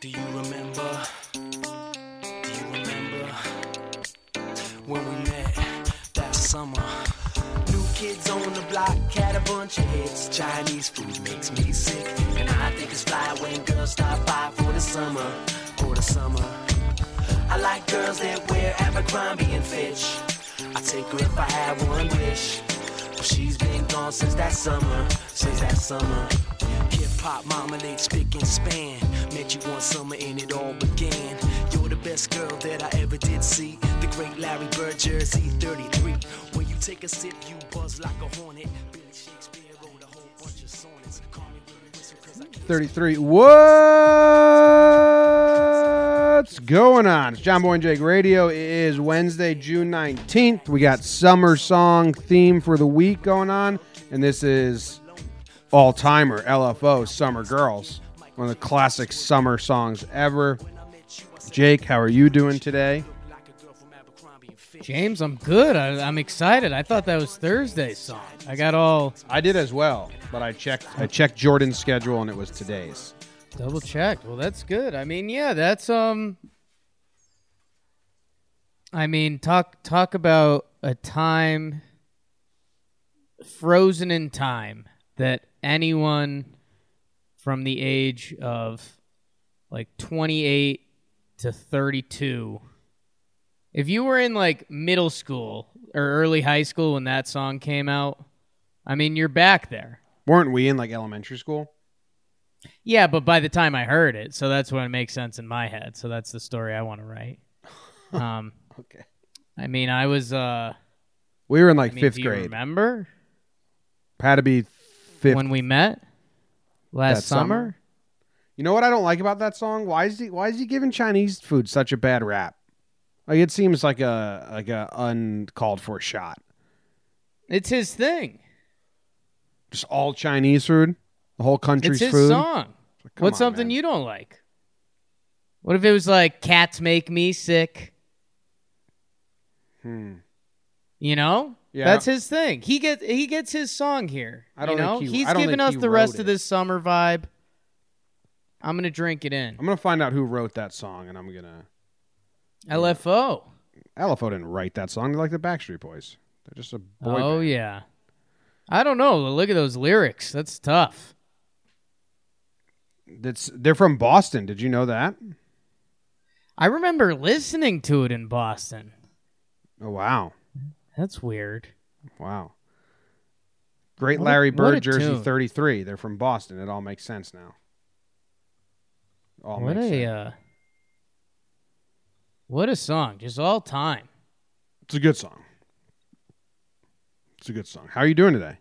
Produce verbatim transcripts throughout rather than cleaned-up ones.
Do you remember? Do you remember when we met that summer? New kids on the block had a bunch of hits. Chinese food makes me sick, and I think it's fly when girls stop by for the summer, for the summer. I like girls that wear Abercrombie and Fitch. I'd take her if I had one wish. But she's been gone since that summer, since that summer. Hip-hop, marmalade, spick and span. Met you one summer and it all began. You're the best girl that I ever did see. The great Larry Bird, jersey thirty-three. When you take a sip, you buzz like a hornet. Billy Shakespeare wrote a whole bunch of sonnets. Call me when you whistle cause I can't thirty-three. What's going on? It's John Boyne, Jake Radio. It is Wednesday, June nineteenth. We got summer song theme for the week going on. And this is... all-timer L F O, Summer Girls, one of the classic summer songs ever. Jake, how are you doing today? James, I'm good. I, I'm excited. I thought that was Thursday's song. I got all... I did as well, but I checked I checked Jordan's schedule, and it was today's. Double-checked. Well, that's good. I mean, yeah, that's... um. I mean, talk talk about a time frozen in time that... anyone from the age of like twenty-eight to thirty-two, if you were in like middle school or early high school when that song came out, I mean, you're back there. Weren't we in like elementary school? Yeah, but by the time I heard it, so that's what makes sense in my head. So that's the story I want to write. Um, okay. I mean, I was... Uh, we were in like I mean, fifth do grade. Do you remember? Had to be... fifth. When we met last summer? summer. You know what I don't like about that song? Why is he why is he giving Chinese food such a bad rap? Like it seems like a like a uncalled for shot. It's his thing. Just all Chinese food, the whole country's food. It's his food. song. Like, What's on, something man? you don't like? What if it was like cats make me sick? Hmm. You know? Yeah. That's his thing. He gets he gets his song here. I don't you know. Think he, He's I don't giving think us he the rest it. of this summer vibe. I'm gonna drink it in. I'm gonna find out who wrote that song, and I'm gonna L F O. L F O didn't write that song. They're like the Backstreet Boys. They're just a boy. Oh band. yeah. I don't know. Look at those lyrics. That's tough. That's they're from Boston. Did you know that? I remember listening to it in Boston. Oh wow. That's weird. Wow. Great what Larry a, Bird, jersey tune. thirty-three. They're from Boston. It all makes sense now. It all what makes a, sense. Uh, what a song. Just all time. It's a good song. It's a good song. How are you doing today?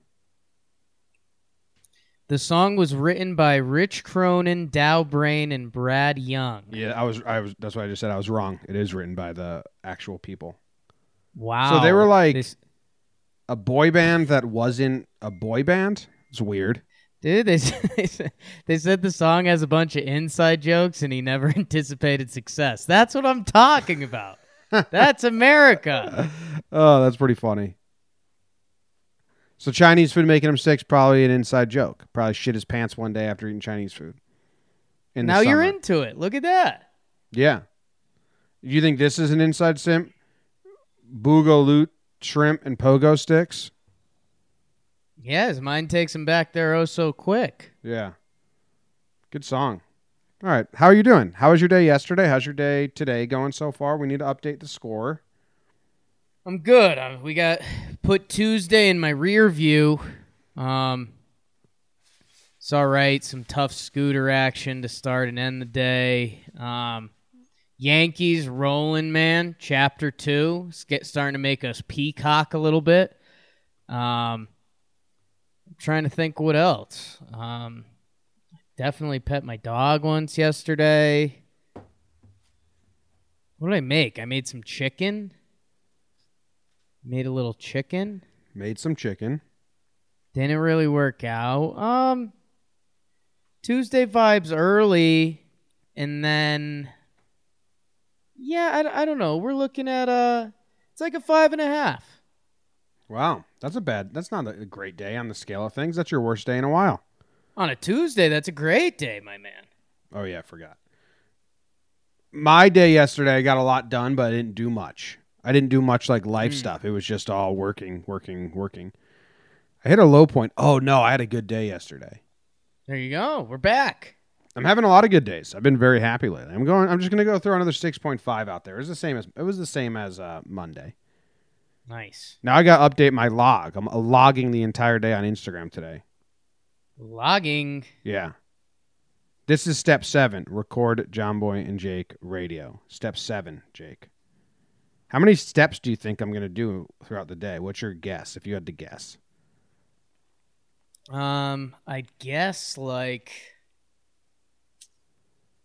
The song was written by Rich Cronin, Dow Brain, and Brad Young. Yeah, I was. I was. That's what I just said. I was wrong. It is written by the actual people. Wow. So they were like this... a boy band that wasn't a boy band? It's weird. Dude, they said, they, said, they said the song has a bunch of inside jokes and he never anticipated success. That's what I'm talking about. That's America. Oh, that's pretty funny. So Chinese food making him sick is probably an inside joke. Probably shit his pants one day after eating Chinese food. Now you're into it. Look at that. Yeah. You think this is an inside simp? Boogaloo, shrimp, and pogo sticks. Yes, mine takes him back there oh so quick. Yeah. Good song. All right. How are you doing? How was your day yesterday? How's your day today going so far? We need to update the score. I'm good. I, we got put Tuesday in my rear view. Um, it's all right. Some tough scooter action to start and end the day. Um, Yankees rolling, man. Chapter two. It's get, starting to make us peacock a little bit. Um, I'm trying to think what else. Um, definitely pet my dog once yesterday. What did I make? I made some chicken. Made a little chicken. Made some chicken. Didn't really work out. Um, Tuesday vibes early. And then... yeah, I, I don't know. We're looking at a, it's like a five and a half. Wow, that's a bad, that's not a great day on the scale of things. That's your worst day in a while. On a Tuesday, that's a great day, my man. Oh, yeah, I forgot. my day yesterday, I got a lot done, but I didn't do much. I didn't do much like life mm. stuff. It was just all working, working, working. I hit a low point. Oh, no, I had a good day yesterday. There you go. We're back. I'm having a lot of good days. I've been very happy lately. I'm going. I'm just going to go throw another six point five out there. It was the same as, it was the same as uh, Monday. Nice. Now I got to update my log. I'm logging the entire day on Instagram today. Logging? Yeah. This is step seven. Record John Boyne and Jake Radio. Step seven, Jake. How many steps do you think I'm going to do throughout the day? What's your guess, if you had to guess? Um, I guess like...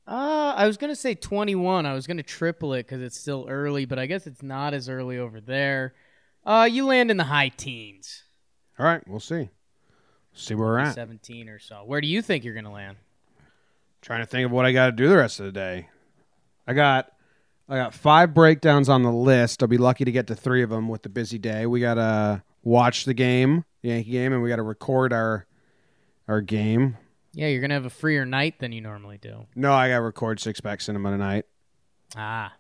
Uh, I was going to say twenty-one. I was going to triple it because it's still early, but I guess it's not as early over there. Uh, you land in the high teens. All right, we'll see. See where we're at. seventeen or so. Where do you think you're going to land? Trying to think of what I got to do the rest of the day. I got I got five breakdowns on the list. I'll be lucky to get to three of them with the busy day. We got to watch the game, the Yankee game, and we got to record our our game. Yeah, you're going to have a freer night than you normally do. No, I got to record Six Pack Cinema tonight. Ah,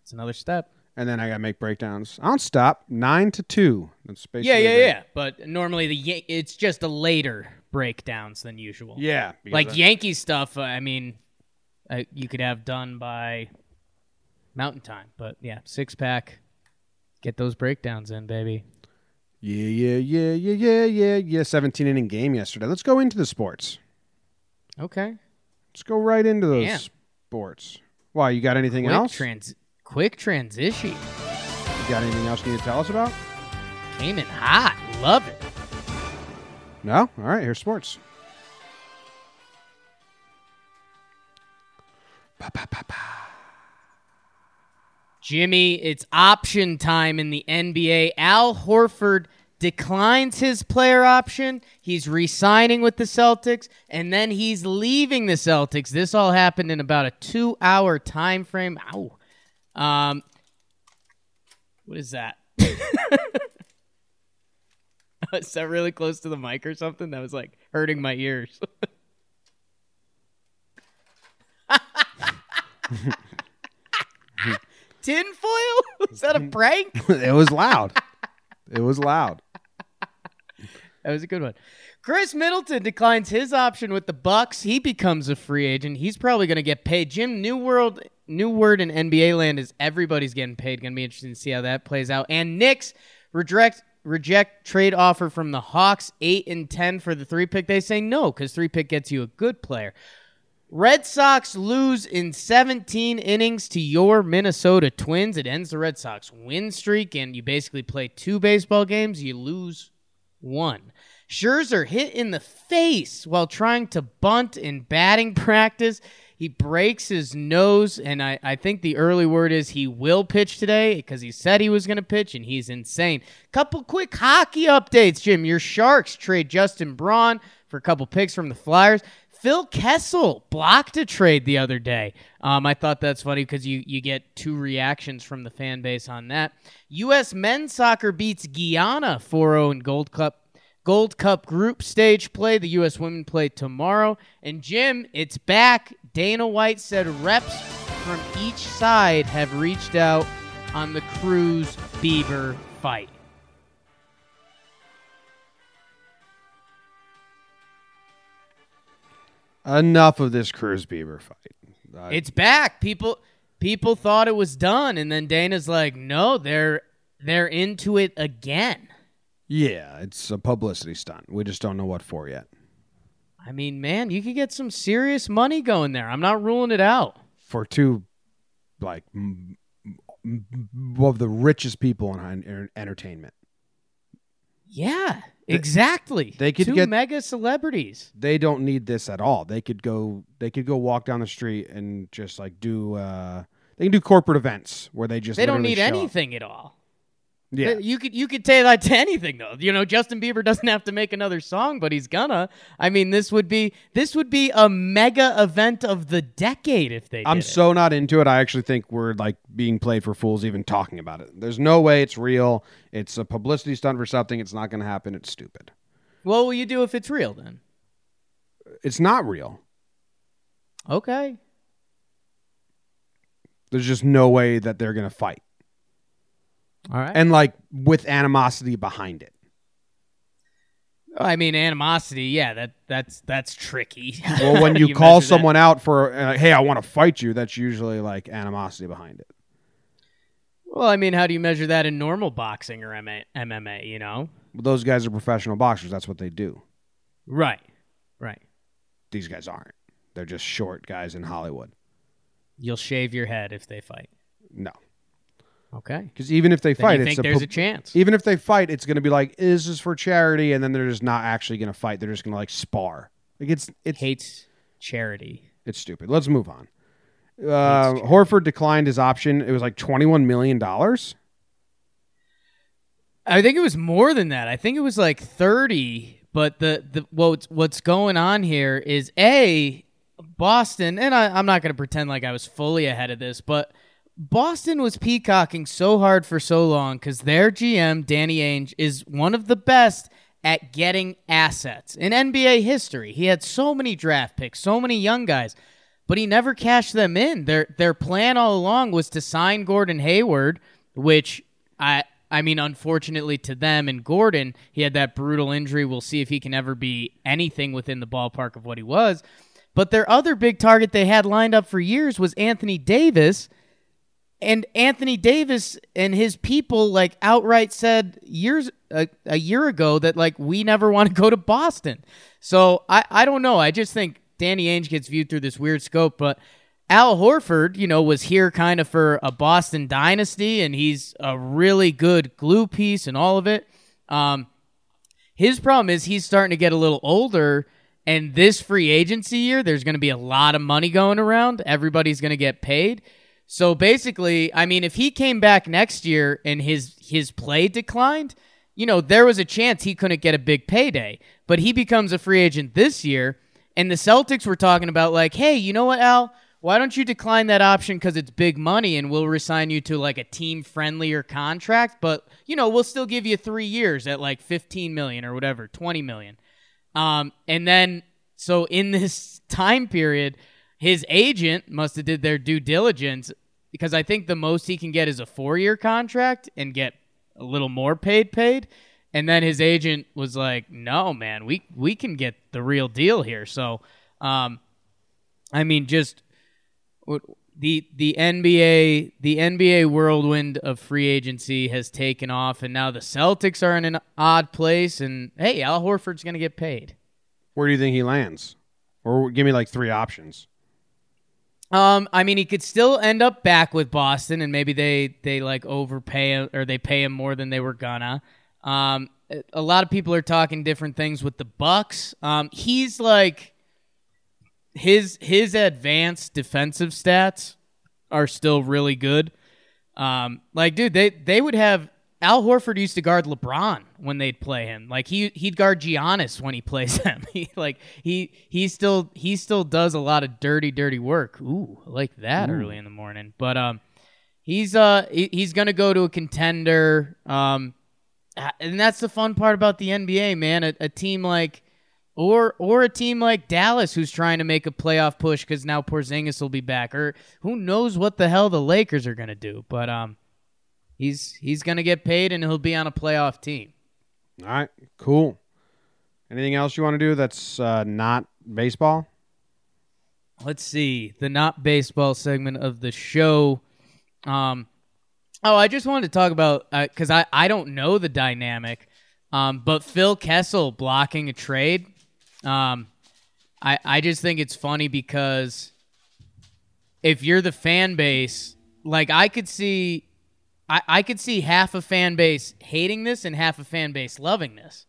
it's another step. And then I got to make breakdowns. I don't stop. Nine to two. That's basically yeah, yeah, it. yeah. But normally the it's just the later breakdowns than usual. Yeah. Like I, Yankee stuff, I mean, I, you could have done by Mountain Time. But, yeah, Six Pack, get those breakdowns in, baby. Yeah, yeah, yeah, yeah, yeah, yeah, yeah. seventeen-inning game yesterday. Let's go into the sports. Okay. Let's go right into those Damn. sports. Why, you got anything quick else? Trans- quick transition. You got anything else you need to tell us about? Came in hot. Love it. No? All right, here's sports. Ba-ba-ba-ba. Jimmy, it's option time in the N B A. Al Horford declines his player option. He's re-signing with the Celtics, and then he's leaving the Celtics. This all happened in about a two-hour time frame. Ow. Um, what is that? Is that really close to the mic or something? That was, like, hurting my ears. Tinfoil? Is that a prank? It was loud. It was loud. That was a good one. Chris Middleton declines his option with the Bucks. He becomes a free agent. He's probably going to get paid. Jim, new world, new word in N B A land is everybody's getting paid. Going to be interesting to see how that plays out. And Knicks reject reject trade offer from the Hawks, eight and ten for the three pick. They say no because three pick gets you a good player. Red Sox lose in seventeen innings to your Minnesota Twins. It ends the Red Sox win streak, and you basically play two baseball games. You lose one. Scherzer hit in the face while trying to bunt in batting practice. He breaks his nose, and I, I think the early word is he will pitch today because he said he was going to pitch, and he's insane. Couple quick hockey updates, Jim. Your Sharks trade Justin Braun for a couple picks from the Flyers. Phil Kessel blocked a trade the other day. Um, I thought that's funny because you, you get two reactions from the fan base on that. U S men's soccer beats Guyana four oh in Gold Cup Gold Cup group stage play. The U S women play tomorrow. And, Jim, it's back. Dana White said reps from each side have reached out on the Cruz-Bieber fight. Enough of this Cruz-Bieber fight. I... It's back. People people thought it was done, and then Dana's like, no, they're they're into it again. Yeah, it's a publicity stunt. We just don't know what for yet. I mean, man, you could get some serious money going there. I'm not ruling it out. For two, like, m- m- one of the richest people in entertainment. Yeah. Exactly. They could Two get, mega celebrities. They don't need this at all. They could go they could go walk down the street and just like do uh, they can do corporate events where they just They don't need anything up. at all. Yeah. They, you could you could say that to anything though. You know, Justin Bieber doesn't have to make another song, but he's gonna. I mean, this would be this would be a mega event of the decade if they did I'm so it. not into it. I actually think we're like being played for fools even talking about it. There's no way it's real. It's a publicity stunt for something. It's not gonna happen. It's stupid. What will you do if it's real then? It's not real. Okay. There's just no way that they're going to fight. All right. And like with animosity behind it. I mean, animosity. Yeah, that that's that's tricky. Well, when you, you call someone that out for, uh, hey, I want to fight you, that's usually like animosity behind it. Well, I mean, how do you measure that in normal boxing or M M A, you know? Well, those guys are professional boxers. That's what they do. Right, right. These guys aren't. They're just short guys in Hollywood. You'll shave your head if they fight. No. Okay. Because even if they then fight, you it's think a there's po- a chance. Even if they fight, it's going to be like, this is for charity, and then they're just not actually going to fight. They're just going to like spar. Like it's it's hates charity. It's stupid. Let's move on. Uh, Horford declined his option. It was like twenty-one million dollars. I think it was more than that. I think it was like thirty. But the the what's what's going on here is a Boston, and I, I'm not going to pretend like I was fully ahead of this, but Boston was peacocking so hard for so long because their G M, Danny Ainge, is one of the best at getting assets in N B A history. He had so many draft picks, so many young guys, but he never cashed them in. Their their plan all along was to sign Gordon Hayward, which I I mean, unfortunately to them and Gordon, he had that brutal injury. We'll see if he can ever be anything within the ballpark of what he was. But their other big target they had lined up for years was Anthony Davis. And Anthony Davis and his people like outright said years a, a year ago that like we never want to go to Boston. So I, I don't know. I just think Danny Ainge gets viewed through this weird scope. But Al Horford, you know, was here kind of for a Boston dynasty, and he's a really good glue piece and all of it. Um, his problem is he's starting to get a little older. And this free agency year, there's going to be a lot of money going around. Everybody's going to get paid. So basically, I mean, if he came back next year and his his play declined, you know, there was a chance he couldn't get a big payday. But he becomes a free agent this year, and the Celtics were talking about like, hey, you know what, Al? Why don't you decline that option because it's big money and we'll resign you to like a team-friendlier contract, but, you know, we'll still give you three years at like fifteen million dollars or whatever, twenty million dollars. Um, and then, so in this time period, his agent must have did their due diligence because I think the most he can get is a four-year contract and get a little more paid paid. And then his agent was like, no, man, we, we can get the real deal here. So, um, I mean, just the, the N B A, the N B A whirlwind of free agency has taken off, and now the Celtics are in an odd place, and hey, Al Horford's going to get paid. Where do you think he lands? Or give me like three options. Um, I mean, he could still end up back with Boston, and maybe they, they like overpay or they pay him more than they were gonna. Um, a lot of people are talking different things with the Bucks. Um, he's like his his advanced defensive stats are still really good. Um, like, dude, they they would have Al Horford used to guard LeBron when they'd play him. Like he he'd guard Giannis when he plays him. he, like he he still he still does a lot of dirty dirty work. Ooh, I like that. Ooh. Early in the morning. But um, he's uh he, he's gonna go to a contender. Um. And that's the fun part about the N B A, man. A, a team like, or or a team like Dallas, who's trying to make a playoff push because now Porzingis will be back, or who knows what the hell the Lakers are gonna do. But um, he's he's gonna get paid and he'll be on a playoff team. All right, cool. Anything else you want to do that's uh, not baseball? Let's see the not baseball segment of the show. Um. Oh, I just wanted to talk about, because uh, I, I don't know the dynamic, um, but Phil Kessel blocking a trade, um, I, I just think it's funny because if you're the fan base, like I could see I, I could see half a fan base hating this and half a fan base loving this.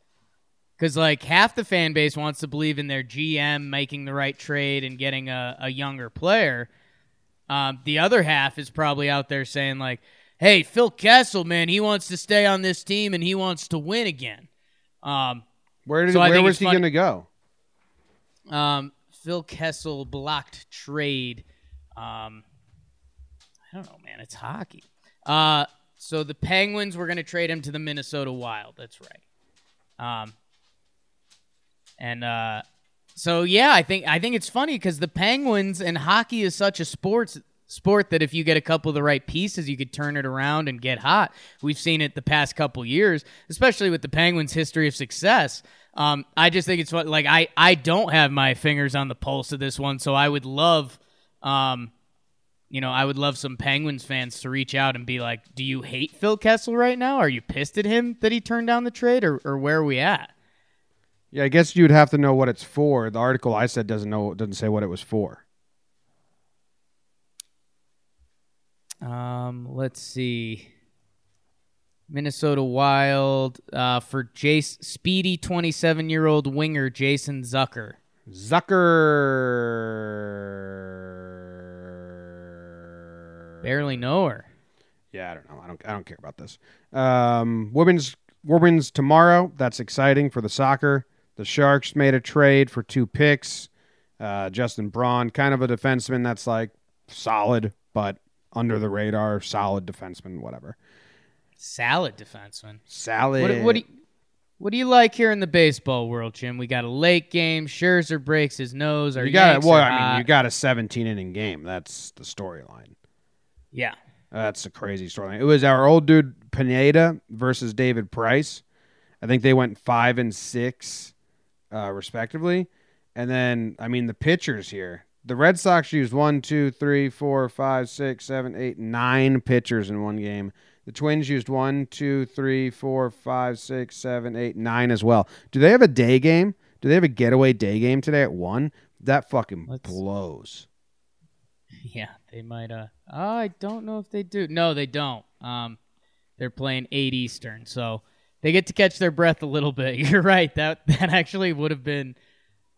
Because like half the fan base wants to believe in their G M making the right trade and getting a, a younger player. Um, the other half is probably out there saying like, hey, Phil Kessel, man, he wants to stay on this team and he wants to win again. Um, where did, so where was he going to go? Um, Phil Kessel blocked trade. Um, I don't know, man. It's hockey. Uh, so the Penguins were going to trade him to the Minnesota Wild. That's right. Um, and uh, so yeah, I think I think it's funny because the Penguins and hockey is such a sports sport that if you get a couple of the right pieces, you could turn it around and get hot. We've seen it the past couple years, especially with the Penguins' history of success. Um, I just think it's what, like, I, I don't have my fingers on the pulse of this one, so I would love, um, you know, I would love some Penguins fans to reach out and be like, do you hate Phil Kessel right now? Are you pissed at him that he turned down the trade, or, or where are we at? Yeah, I guess you'd have to know what it's for. The article I said doesn't know doesn't say what it was for. Um, let's see. Minnesota Wild uh, for Jace, speedy twenty-seven-year-old winger Jason Zucker. Zucker. Barely know her. Yeah, I don't know. I don't. I don't care about this. Um, women's women's tomorrow. That's exciting for the soccer. The Sharks made a trade for two picks. Uh, Justin Braun, kind of a defenseman that's like solid, but under the radar, solid defenseman, whatever. Salad defenseman. Salad. What, what, do you, what do you like here in the baseball world, Jim? We got a late game. Scherzer breaks his nose. Our you got well, I mean, you got a seventeen-inning game. That's the storyline. Yeah. That's a crazy storyline. It was our old dude Pineda versus David Price. I think they went five and six, uh, respectively. And then, I mean, the pitchers here. The Red Sox used one, two, three, four, five, six, seven, eight, nine pitchers in one game. The Twins used one, two, three, four, five, six, seven, eight, nine as well. Do they have a day game? Do they have a getaway day game today at one? That fucking Let's, blows. Yeah, they might. Uh, oh, I don't know if they do. No, they don't. Um, they're playing eight Eastern, so they get to catch their breath a little bit. You're right. That that actually would have been.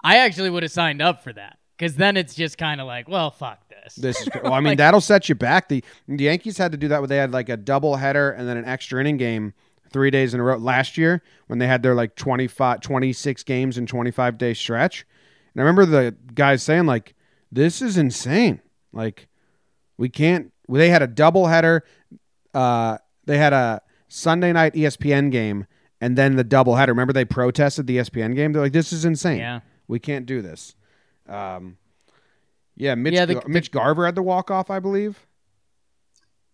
I actually would have signed up for that. Because then it's just kind of like, well, fuck this. This is well, I mean, like, that'll set you back. The, the Yankees had to do that when they had like a double header and then an extra inning game three days in a row last year when they had their like twenty-five, twenty-six games in twenty-five day stretch. And I remember the guys saying like, this is insane. Like, we can't. They had a double header. Uh, they had a Sunday night E S P N game and then the double header. Remember they protested the E S P N game? They're like, this is insane. Yeah. We can't do this. Um, yeah, Mitch, yeah, the, Mitch Garver had the walk-off, I believe.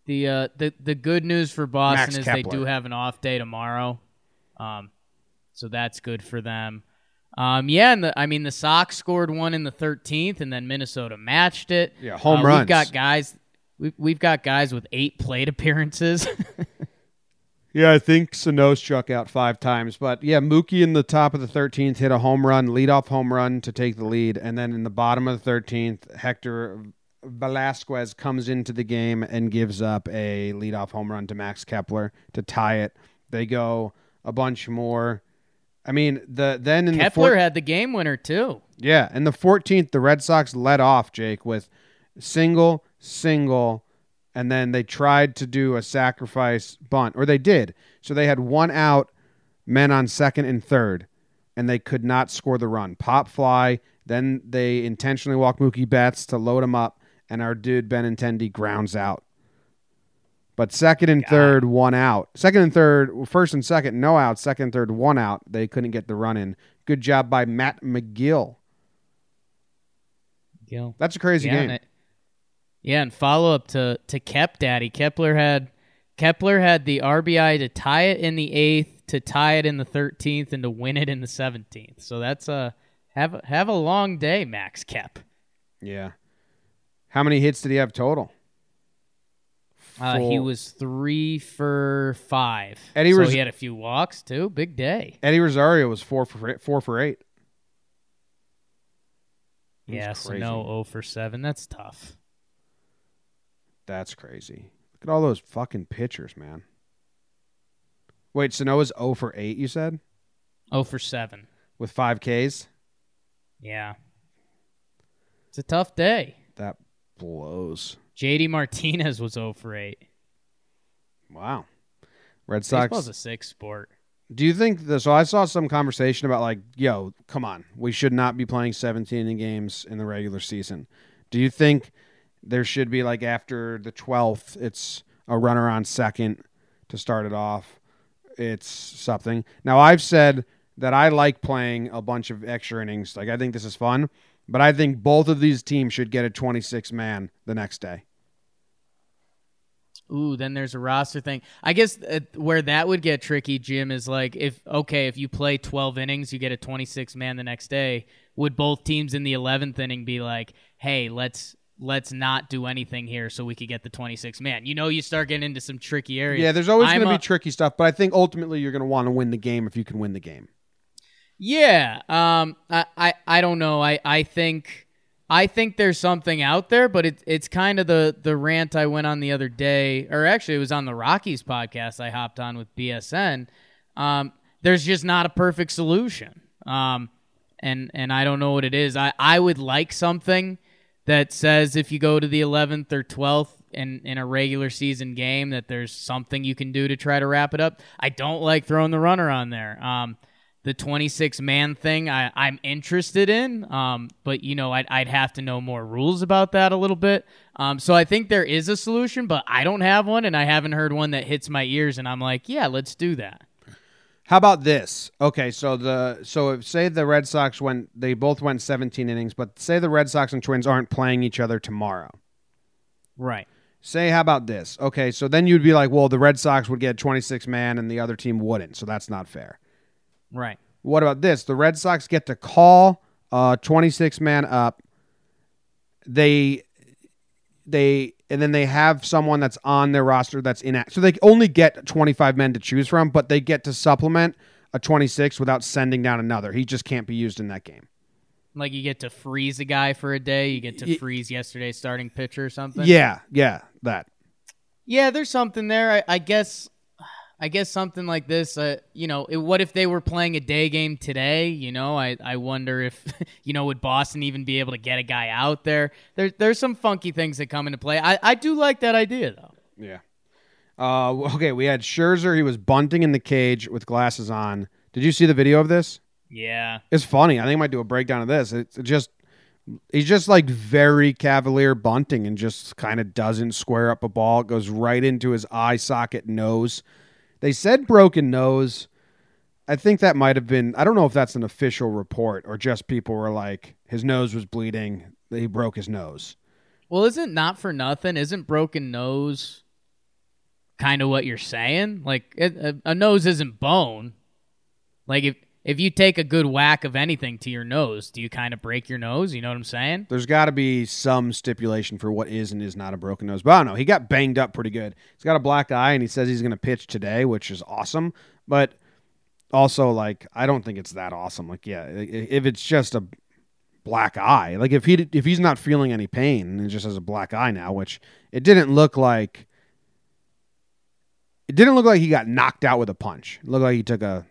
The uh, the the good news for Boston Max is Kepler. They do have an off day tomorrow, um, so that's good for them. Um, yeah, and the, I mean the Sox scored one in the thirteenth, and then Minnesota matched it. Yeah, home uh, runs. We've got guys. We've we've got guys with eight plate appearances. Yeah, I think Sano struck out five times. But, yeah, Mookie in the top of the thirteenth hit a home run, leadoff home run to take the lead. And then in the bottom of the thirteenth, Hector Velasquez comes into the game and gives up a leadoff home run to Max Kepler to tie it. They go a bunch more. I mean, the then in Kepler the Kepler four- had the game winner, too. Yeah, in the fourteenth, the Red Sox led off, Jake, with single, single, and then they tried to do a sacrifice bunt, or they did. So they had one out, men on second and third, and they could not score the run. Pop fly, then they intentionally walk Mookie Betts to load him up, and our dude Benintendi grounds out. But second and God. third, one out. Second and third, first and second, no out. Second and third, one out. They couldn't get the run in. Good job by Matt McGill. McGill. That's a crazy yeah, game. It- Yeah, and follow-up to, to Kep Daddy. Kepler had Kepler had the R B I to tie it in the eighth, to tie it in the thirteenth, and to win it in the seventeenth. So that's a have, have a long day, Max Kep. Yeah. How many hits did he have total? Uh, he was three for five. Eddie so Ros- he had a few walks, too. Big day. Eddie Rosario was four for, four for eight. Yeah, so no oh for seven. That's tough. That's crazy. Look at all those fucking pitchers, man. Wait, Sanoa's oh for eight, you said? oh for seven. With five Ks? Yeah. It's a tough day. That blows. J D Martinez was oh for eight. Wow. Red Sox. Baseball's a sick sport. Do you think this? So I saw some conversation about like, yo, come on. We should not be playing seventeen games in the regular season. Do you think there should be, like, after the twelfth, it's a runner on second to start it off. It's something. Now, I've said that I like playing a bunch of extra innings. Like, I think this is fun. But I think both of these teams should get a twenty-six man the next day. ooh, then there's a roster thing. I guess uh, where that would get tricky, Jim, is like if, okay, if you play twelve innings, you get a twenty-six man the next day. Would both teams in the eleventh inning be like, hey, let's let's not do anything here so we could get the twenty-six man? You know, you start getting into some tricky areas. Yeah, there's always going to be tricky stuff, but I think ultimately you're going to want to win the game if you can win the game. Yeah, um, I, I, I don't know. I, I think... I think there's something out there, but it, it's kind of the, the rant I went on the other day, or actually it was on the Rockies podcast I hopped on with B S N. Um, there's just not a perfect solution, um, and and I don't know what it is. I, I would like something that says if you go to the eleventh or twelfth in, in a regular season game that there's something you can do to try to wrap it up. I don't like throwing the runner on there. Um The twenty-six man thing I, I'm interested in, um, but, you know, I'd, I'd have to know more rules about that a little bit. Um, so I think there is a solution, but I don't have one, and I haven't heard one that hits my ears, and I'm like, yeah, let's do that. How about this? Okay, so the so if, say the Red Sox went, they both went seventeen innings, but say the Red Sox and Twins aren't playing each other tomorrow. Right. Say, how about this? Okay, so then you'd be like, well, the Red Sox would get twenty-six man and the other team wouldn't, so that's not fair. Right. What about this? The Red Sox get to call uh, twenty-six man up. They, they, and then they have someone that's on their roster that's inactive. So they only get twenty-five men to choose from, but they get to supplement a twenty-six without sending down another. He just can't be used in that game. Like you get to freeze a guy for a day. You get to it, freeze yesterday's starting pitcher or something. Yeah, yeah, that. Yeah, there's something there. I, I guess. I guess something like this, uh, you know, it, what if they were playing a day game today? You know, I, I wonder if, you know, would Boston even be able to get a guy out there? There there's some funky things that come into play. I, I do like that idea, though. Yeah. Uh, okay, we had Scherzer. He was bunting in the cage with glasses on. Did you see the video of this? Yeah. It's funny. I think I might do a breakdown of this. It's just, he's just like very cavalier bunting and just kind of doesn't square up a ball. It goes right into his eye socket nose. They said broken nose. I think that might have been, I don't know if that's an official report or just people were like, his nose was bleeding, he broke his nose. Well, isn't not for nothing? Isn't broken nose kind of what you're saying? Like, it, a, a nose isn't bone. Like, if, if you take a good whack of anything to your nose, do you kind of break your nose? You know what I'm saying? There's got to be some stipulation for what is and is not a broken nose. But I don't know. He got banged up pretty good. He's got a black eye, and he says he's going to pitch today, which is awesome. But also, like, I don't think it's that awesome. Like, yeah, if it's just a black eye, like if he if he's not feeling any pain and just has a black eye now, which it didn't look like. It didn't look like he got knocked out with a punch. It looked like he took a.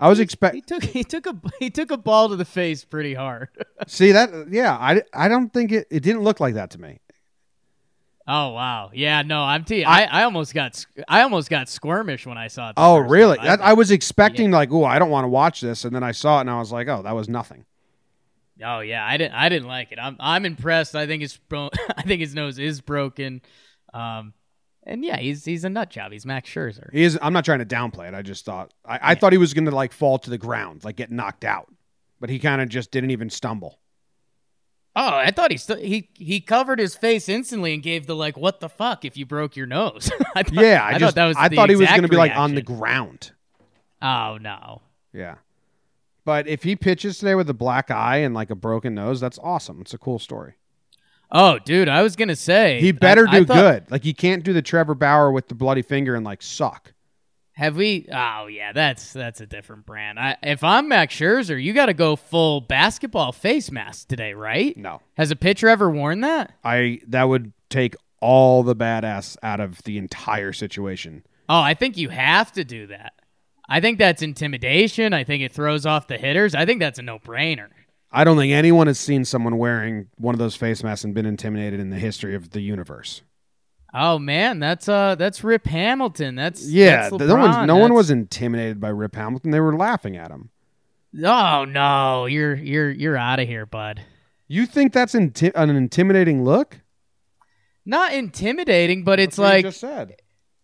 I was expecting he took he took a he took a ball to the face pretty hard. See that? Yeah, I, I don't think it it didn't look like that to me. Oh wow, yeah, no, I'm t- I, I I almost got I almost got squirmish when I saw it. Oh really? I, I was expecting yeah. like, oh, I don't want to watch this, and then I saw it and I was like, oh, that was nothing. Oh yeah, I didn't I didn't like it. I'm I'm impressed. I think his bro- I think his nose is broken. Um. And yeah, he's he's a nut job. He's Max Scherzer. He is. I'm not trying to downplay it. I just thought I, yeah. I thought he was going to like fall to the ground, like get knocked out, but he kind of just didn't even stumble. Oh, I thought he st- he he covered his face instantly and gave the like, what the fuck if you broke your nose? I thought, yeah, I, I just thought that was I thought he was going to be like on the ground. Oh no. Yeah, but if he pitches today with a black eye and like a broken nose, that's awesome. It's a cool story. Oh, dude, I was going to say. He better I, do I thought, good. Like, he can't do the Trevor Bauer with the bloody finger and, like, suck. Have we? Oh, yeah, that's that's a different brand. I, if I'm Max Scherzer, you got to go full basketball face mask today, right? No. Has a pitcher ever worn that? I That would take all the badass out of the entire situation. Oh, I think you have to do that. I think that's intimidation. I think it throws off the hitters. I think that's a no-brainer. I don't think anyone has seen someone wearing one of those face masks and been intimidated in the history of the universe. Oh man, that's uh, that's Rip Hamilton. That's yeah. That's LeBron. No one, no one was intimidated by Rip Hamilton. They were laughing at him. Oh no, you're you're you're out of here, bud. You think that's inti- an intimidating look? Not intimidating, but that's it's like you just said.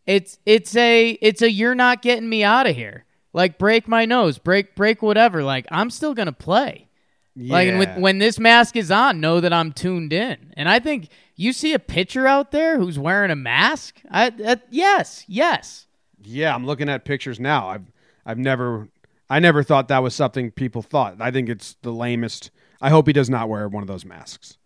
It's it's a it's a you're not getting me out of here. Like break my nose, break break whatever. Like I'm still gonna play. Yeah. Like, and with, when this mask is on, know that I'm tuned in. And I think you see a pitcher out there who's wearing a mask. I uh, yes, yes. Yeah, I'm looking at pictures now. I've I've never I never thought that was something people thought. I think it's the lamest. I hope he does not wear one of those masks.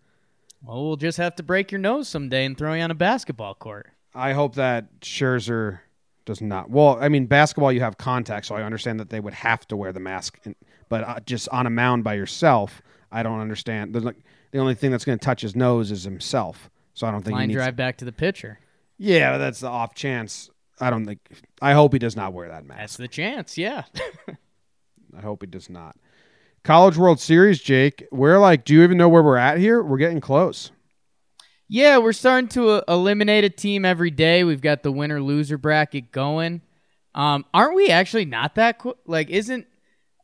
Well, we'll just have to break your nose someday and throw you on a basketball court. I hope that Scherzer does not. Well, I mean, basketball, you have contact, so I understand that they would have to wear the mask. And, but just on a mound by yourself, I don't understand. There's like, the only thing that's going to touch his nose is himself. So I don't think line he needs drive to. Back to the pitcher. Yeah, that's the off chance. I don't think. I hope he does not wear that mask. That's the chance, yeah. I hope he does not. College World Series, Jake. We're like, do you even know where we're at here? We're getting close. Yeah, we're starting to uh, eliminate a team every day. We've got the winner-loser bracket going. Um, aren't we actually not that qu- like? Isn't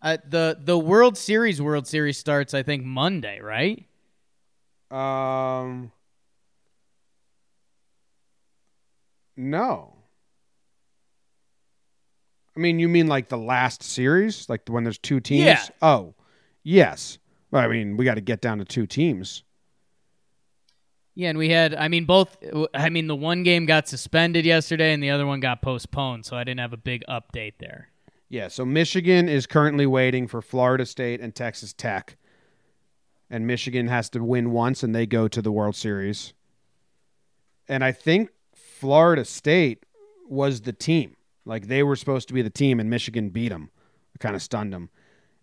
uh, the the World Series World Series starts? I think Monday, right? Um, no. I mean, you mean like the last series, like when there's two teams? Yeah. Oh, yes. Well, I mean, we got to get down to two teams. Yeah, and we had, I mean, both, I mean, the one game got suspended yesterday and the other one got postponed, so I didn't have a big update there. Yeah, so Michigan is currently waiting for Florida State and Texas Tech. And Michigan has to win once and they go to the World Series. And I think Florida State was the team. Like, they were supposed to be the team, and Michigan beat them. Kind of stunned them.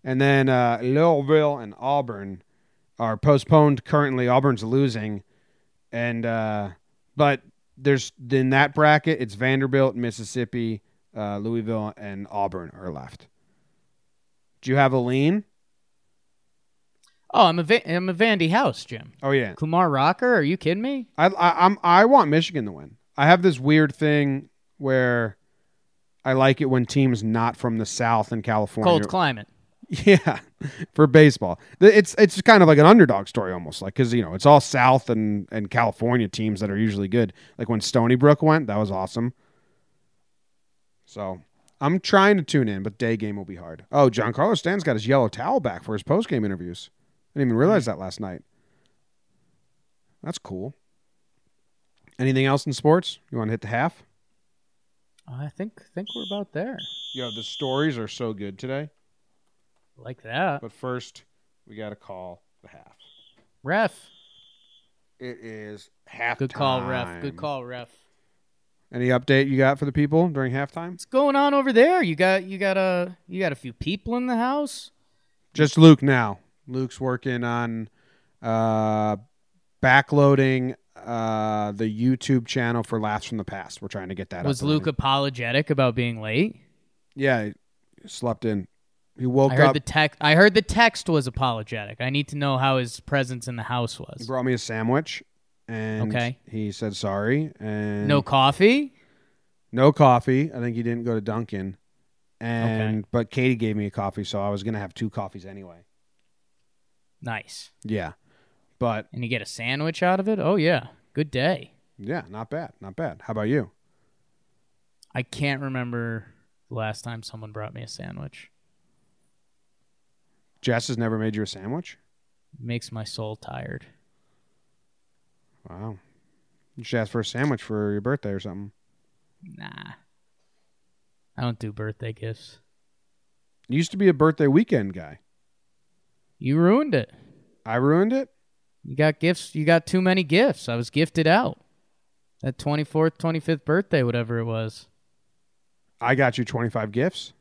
And then uh, Louisville and Auburn are postponed currently. Auburn's losing. And uh, but there's in that bracket, it's Vanderbilt, Mississippi, uh, Louisville, and Auburn are left. Do you have a lean? Oh, I'm a Va- I'm a Vandy house, Jim. Oh yeah, Kumar Rocker. Are you kidding me? I, I I'm I want Michigan to win. I have this weird thing where I like it when teams not from the South and California. Cold climate. Yeah, for baseball. It's it's kind of like an underdog story almost, like, because, you know, it's all South and, and California teams that are usually good. Like when Stony Brook went, that was awesome. So I'm trying to tune in, but day game will be hard. Oh, Giancarlo Stanton's got his yellow towel back for his post-game interviews. I didn't even realize that last night. That's cool. Anything else in sports? You want to hit the half? I think think we're about there. Yo, the stories are so good today. Like that. But first, we got to call the half. Ref. It is halftime. Good call, ref. Good call, ref. Any update you got for the people during halftime? What's going on over there? You got you got a you got a few people in the house. Just Luke now. Luke's working on uh, backloading. Uh, the YouTube channel for Laughs from the Past. We're trying to get that. Was up Luke apologetic about being late? Yeah, he slept in. He woke I heard up. The text. I heard the text was apologetic. I need to know how his presence in the house was. He brought me a sandwich, and okay. He said sorry. And no coffee. No coffee. I think he didn't go to Dunkin'. And okay. But Katie gave me a coffee, so I was gonna have two coffees anyway. Nice. Yeah. But, and you get a sandwich out of it? Oh, yeah. Good day. Yeah, not bad. Not bad. How about you? I can't remember the last time someone brought me a sandwich. Jess has never made you a sandwich? Makes my soul tired. Wow. You should ask for a sandwich for your birthday or something. Nah. I don't do birthday gifts. You used to be a birthday weekend guy. You ruined it. I ruined it? You got gifts. You got too many gifts. I was gifted out. That twenty-fourth, twenty-fifth birthday, whatever it was. I got you twenty-five gifts?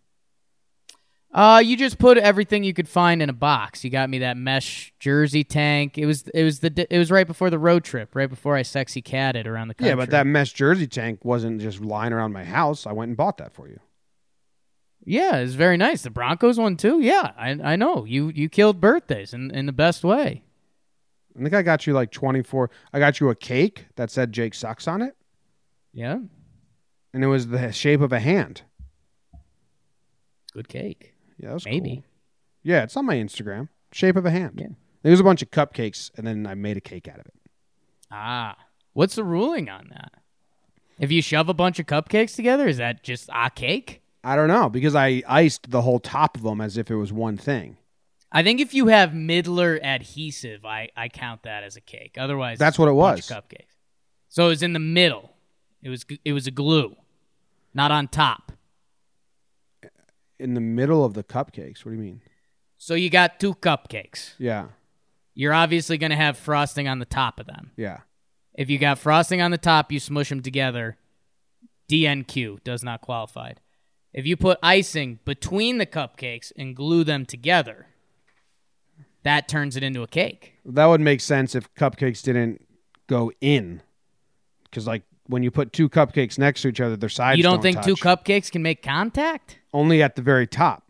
Uh, you just put everything you could find in a box. You got me that mesh jersey tank. It was it was the it was right before the road trip, right before I sexy catted around the country. Yeah, but that mesh jersey tank wasn't just lying around my house. I went and bought that for you. Yeah, it was very nice. The Broncos one too. Yeah, I I know. You you killed birthdays in, in the best way. I think I got you like twenty-four. I got you a cake that said Jake Sucks on it. Yeah. And it was the shape of a hand. Good cake. Yeah, that was maybe. Cool. Yeah, it's on my Instagram. Shape of a hand. Yeah. There was a bunch of cupcakes, and then I made a cake out of it. Ah. What's the ruling on that? If you shove a bunch of cupcakes together, is that just a cake? I don't know, because I iced the whole top of them as if it was one thing. I think if you have Midler adhesive, I, I count that as a cake. Otherwise, that's what it was. Cupcakes. So it was in the middle. It was it was a glue, not on top. In the middle of the cupcakes. What do you mean? So you got two cupcakes. Yeah. You're obviously going to have frosting on the top of them. Yeah. If you got frosting on the top, you smush them together. D N Q does not qualify. If you put icing between the cupcakes and glue them together, that turns it into a cake. That would make sense if cupcakes didn't go in. Because, like, when you put two cupcakes next to each other, their sides You don't, don't think touch. Two cupcakes can make contact? Only at the very top.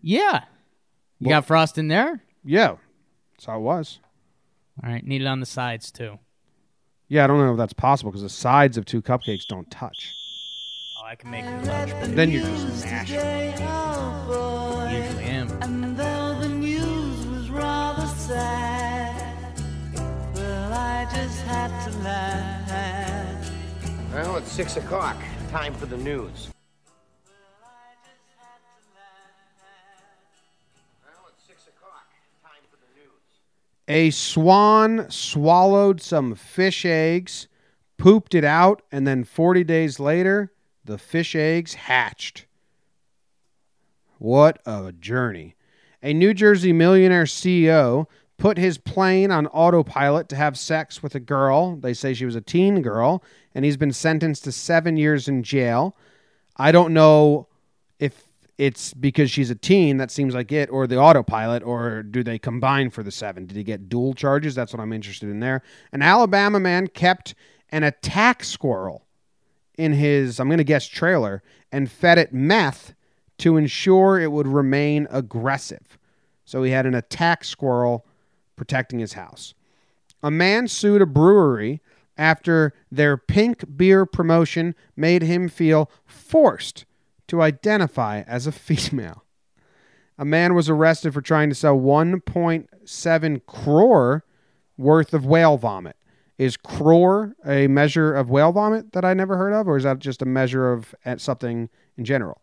Yeah. You well, got frost in there? Yeah. That's how it was. All right. Need it on the sides, too. Yeah, I don't know if that's possible because the sides of two cupcakes don't touch. Oh, I can make them touch. The then you're just mashing. Oh, usually am. And though the news was rather sad, well, I just had to laugh. Well, it's six o'clock. Time for the news. A swan swallowed some fish eggs, pooped it out, and then forty days later, the fish eggs hatched. What a journey. A New Jersey millionaire C E O put his plane on autopilot to have sex with a girl. They say she was a teen girl, and he's been sentenced to seven years in jail. I don't know if it's because she's a teen, that seems like it, or the autopilot, or do they combine for the seven? Did he get dual charges? That's what I'm interested in there. An Alabama man kept an attack squirrel in his, I'm going to guess, trailer, and fed it meth to ensure it would remain aggressive. So he had an attack squirrel protecting his house. A man sued a brewery after their pink beer promotion made him feel forced to identify as a female. A man was arrested for trying to sell one point seven crore worth of whale vomit. Is crore a measure of whale vomit that I never heard of, or is that just a measure of something in general?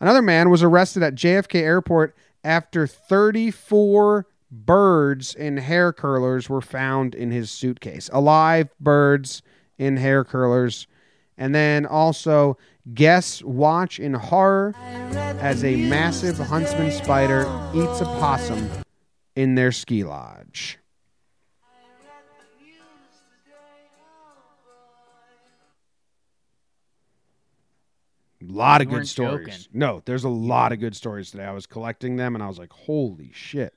Another man was arrested at J F K Airport after thirty-four birds in hair curlers were found in his suitcase. Alive birds in hair curlers. And then also, guests watch in horror as a massive Huntsman spider eats a possum in their ski lodge. A lot of good stories. No, there's a lot of good stories today. I was collecting them, and I was like, holy shit.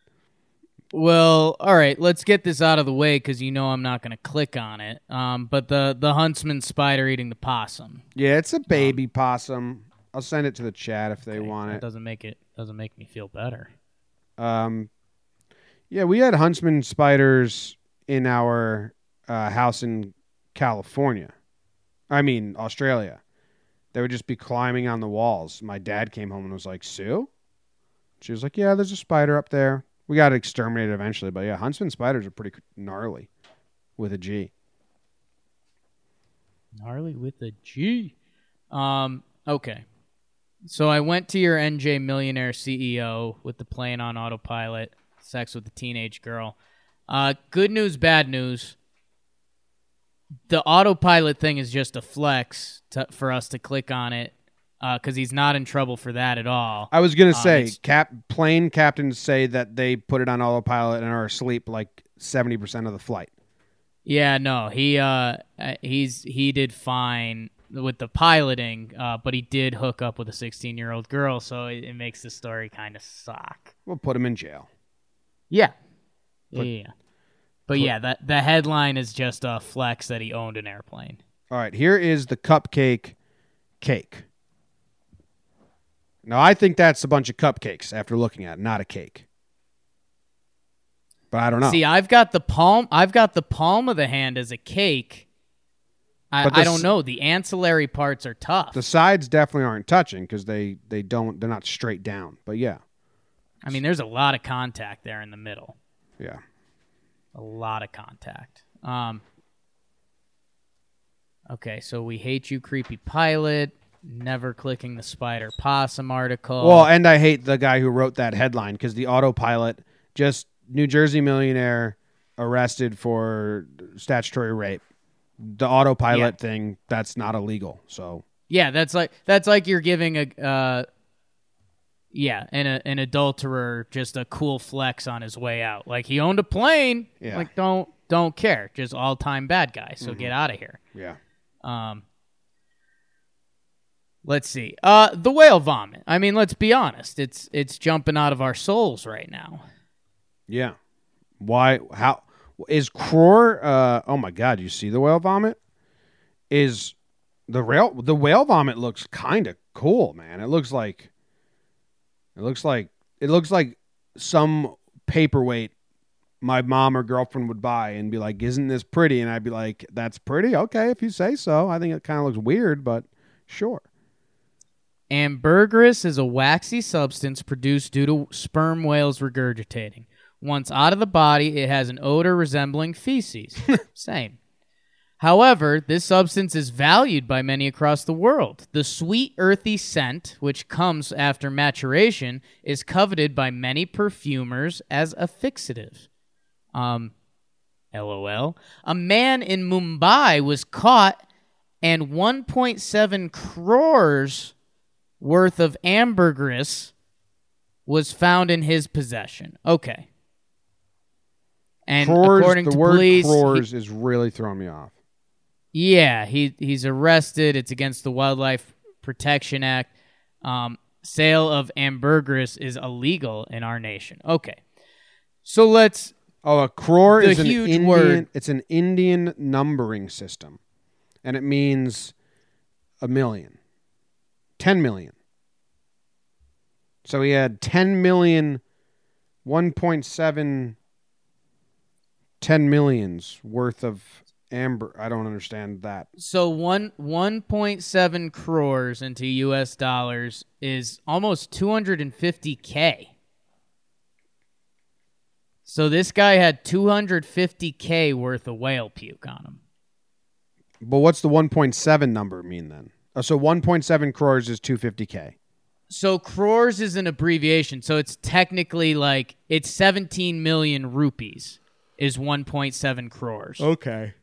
Well, all right, let's get this out of the way because you know I'm not going to click on it. Um, but the, the Huntsman spider eating the possum. Yeah, it's a baby um, possum. I'll send it to the chat if they okay, want it. That doesn't make it doesn't make me feel better. Um, yeah, we had Huntsman spiders in our uh, house in California. I mean, Australia. They would just be climbing on the walls. My dad came home and was like, Sue? She was like, yeah, there's a spider up there. We got exterminated eventually, but yeah, Huntsman spiders are pretty gnarly with a G. Gnarly with a G. Um, okay. So I went to your N J millionaire C E O with the plane on autopilot, sex with a teenage girl. Uh, good news, bad news. The autopilot thing is just a flex to, for us to click on it. Because uh, he's not in trouble for that at all. I was going to say, um, cap, plane captains say that they put it on autopilot and are asleep like seventy percent of the flight. Yeah, no, he uh, he's he did fine with the piloting, uh, but he did hook up with a sixteen-year-old girl, so it, it makes the story kind of suck. We'll put him in jail. Yeah. Put, yeah. But put, yeah, that, the headline is just a flex that he owned an airplane. All right, here is the cupcake cake. Now, I think that's a bunch of cupcakes after looking at it, not a cake. But I don't know. See, I've got the palm I've got the palm of the hand as a cake. I, the, I don't know. The ancillary parts are tough. The sides definitely aren't touching because they, they don't they're not straight down. But yeah. I mean, there's a lot of contact there in the middle. Yeah. A lot of contact. Um Okay, so we hate you, creepy pilot. never clicking the spider possum article. Well, and I hate the guy who wrote that headline because the autopilot, just New Jersey millionaire arrested for statutory rape. The autopilot yeah. thing, that's not illegal. So yeah, that's like that's like you're giving a uh, yeah, and a, an adulterer just a cool flex on his way out. Like he owned a plane. Yeah. Like don't don't care. Just all time bad guy. So mm-hmm. get out of here. Yeah. Um. Let's see. Uh, the whale vomit. I mean, let's be honest. It's it's jumping out of our souls right now. Yeah. Why? How is Croor? Uh, oh my God! You see the whale vomit? Is the rail the whale vomit looks kind of cool, man? It looks like it looks like it looks like some paperweight my mom or girlfriend would buy and be like, "Isn't this pretty?" And I'd be like, "That's pretty, okay, if you say so." I think it kind of looks weird, but sure. Ambergris is a waxy substance produced due to sperm whales regurgitating. Once out of the body, it has an odor resembling feces. Same. However, this substance is valued by many across the world. The sweet, earthy scent, which comes after maturation, is coveted by many perfumers as a fixative. Um, LOL. A man in Mumbai was caught, and one point seven crores worth of ambergris was found in his possession. Okay. And crores, according the to word police, crores he, is really throwing me off. Yeah, he he's arrested. It's against the Wildlife Protection Act. Um, sale of ambergris is illegal in our nation. Okay, so let's. Oh, a crore is an Indian. Word. It's an Indian numbering system, and it means a million, ten million. So he had ten million, one point seven. Ten millions worth of amber. I don't understand that. So one one point seven crores into U S dollars is almost two hundred and fifty k. So this guy had two hundred fifty k worth of whale puke on him. But what's the one point seven number mean then? Uh, so one point seven crores is two fifty k. So crores is an abbreviation. So it's technically like it's seventeen million rupees. Is one point seven crores. Okay.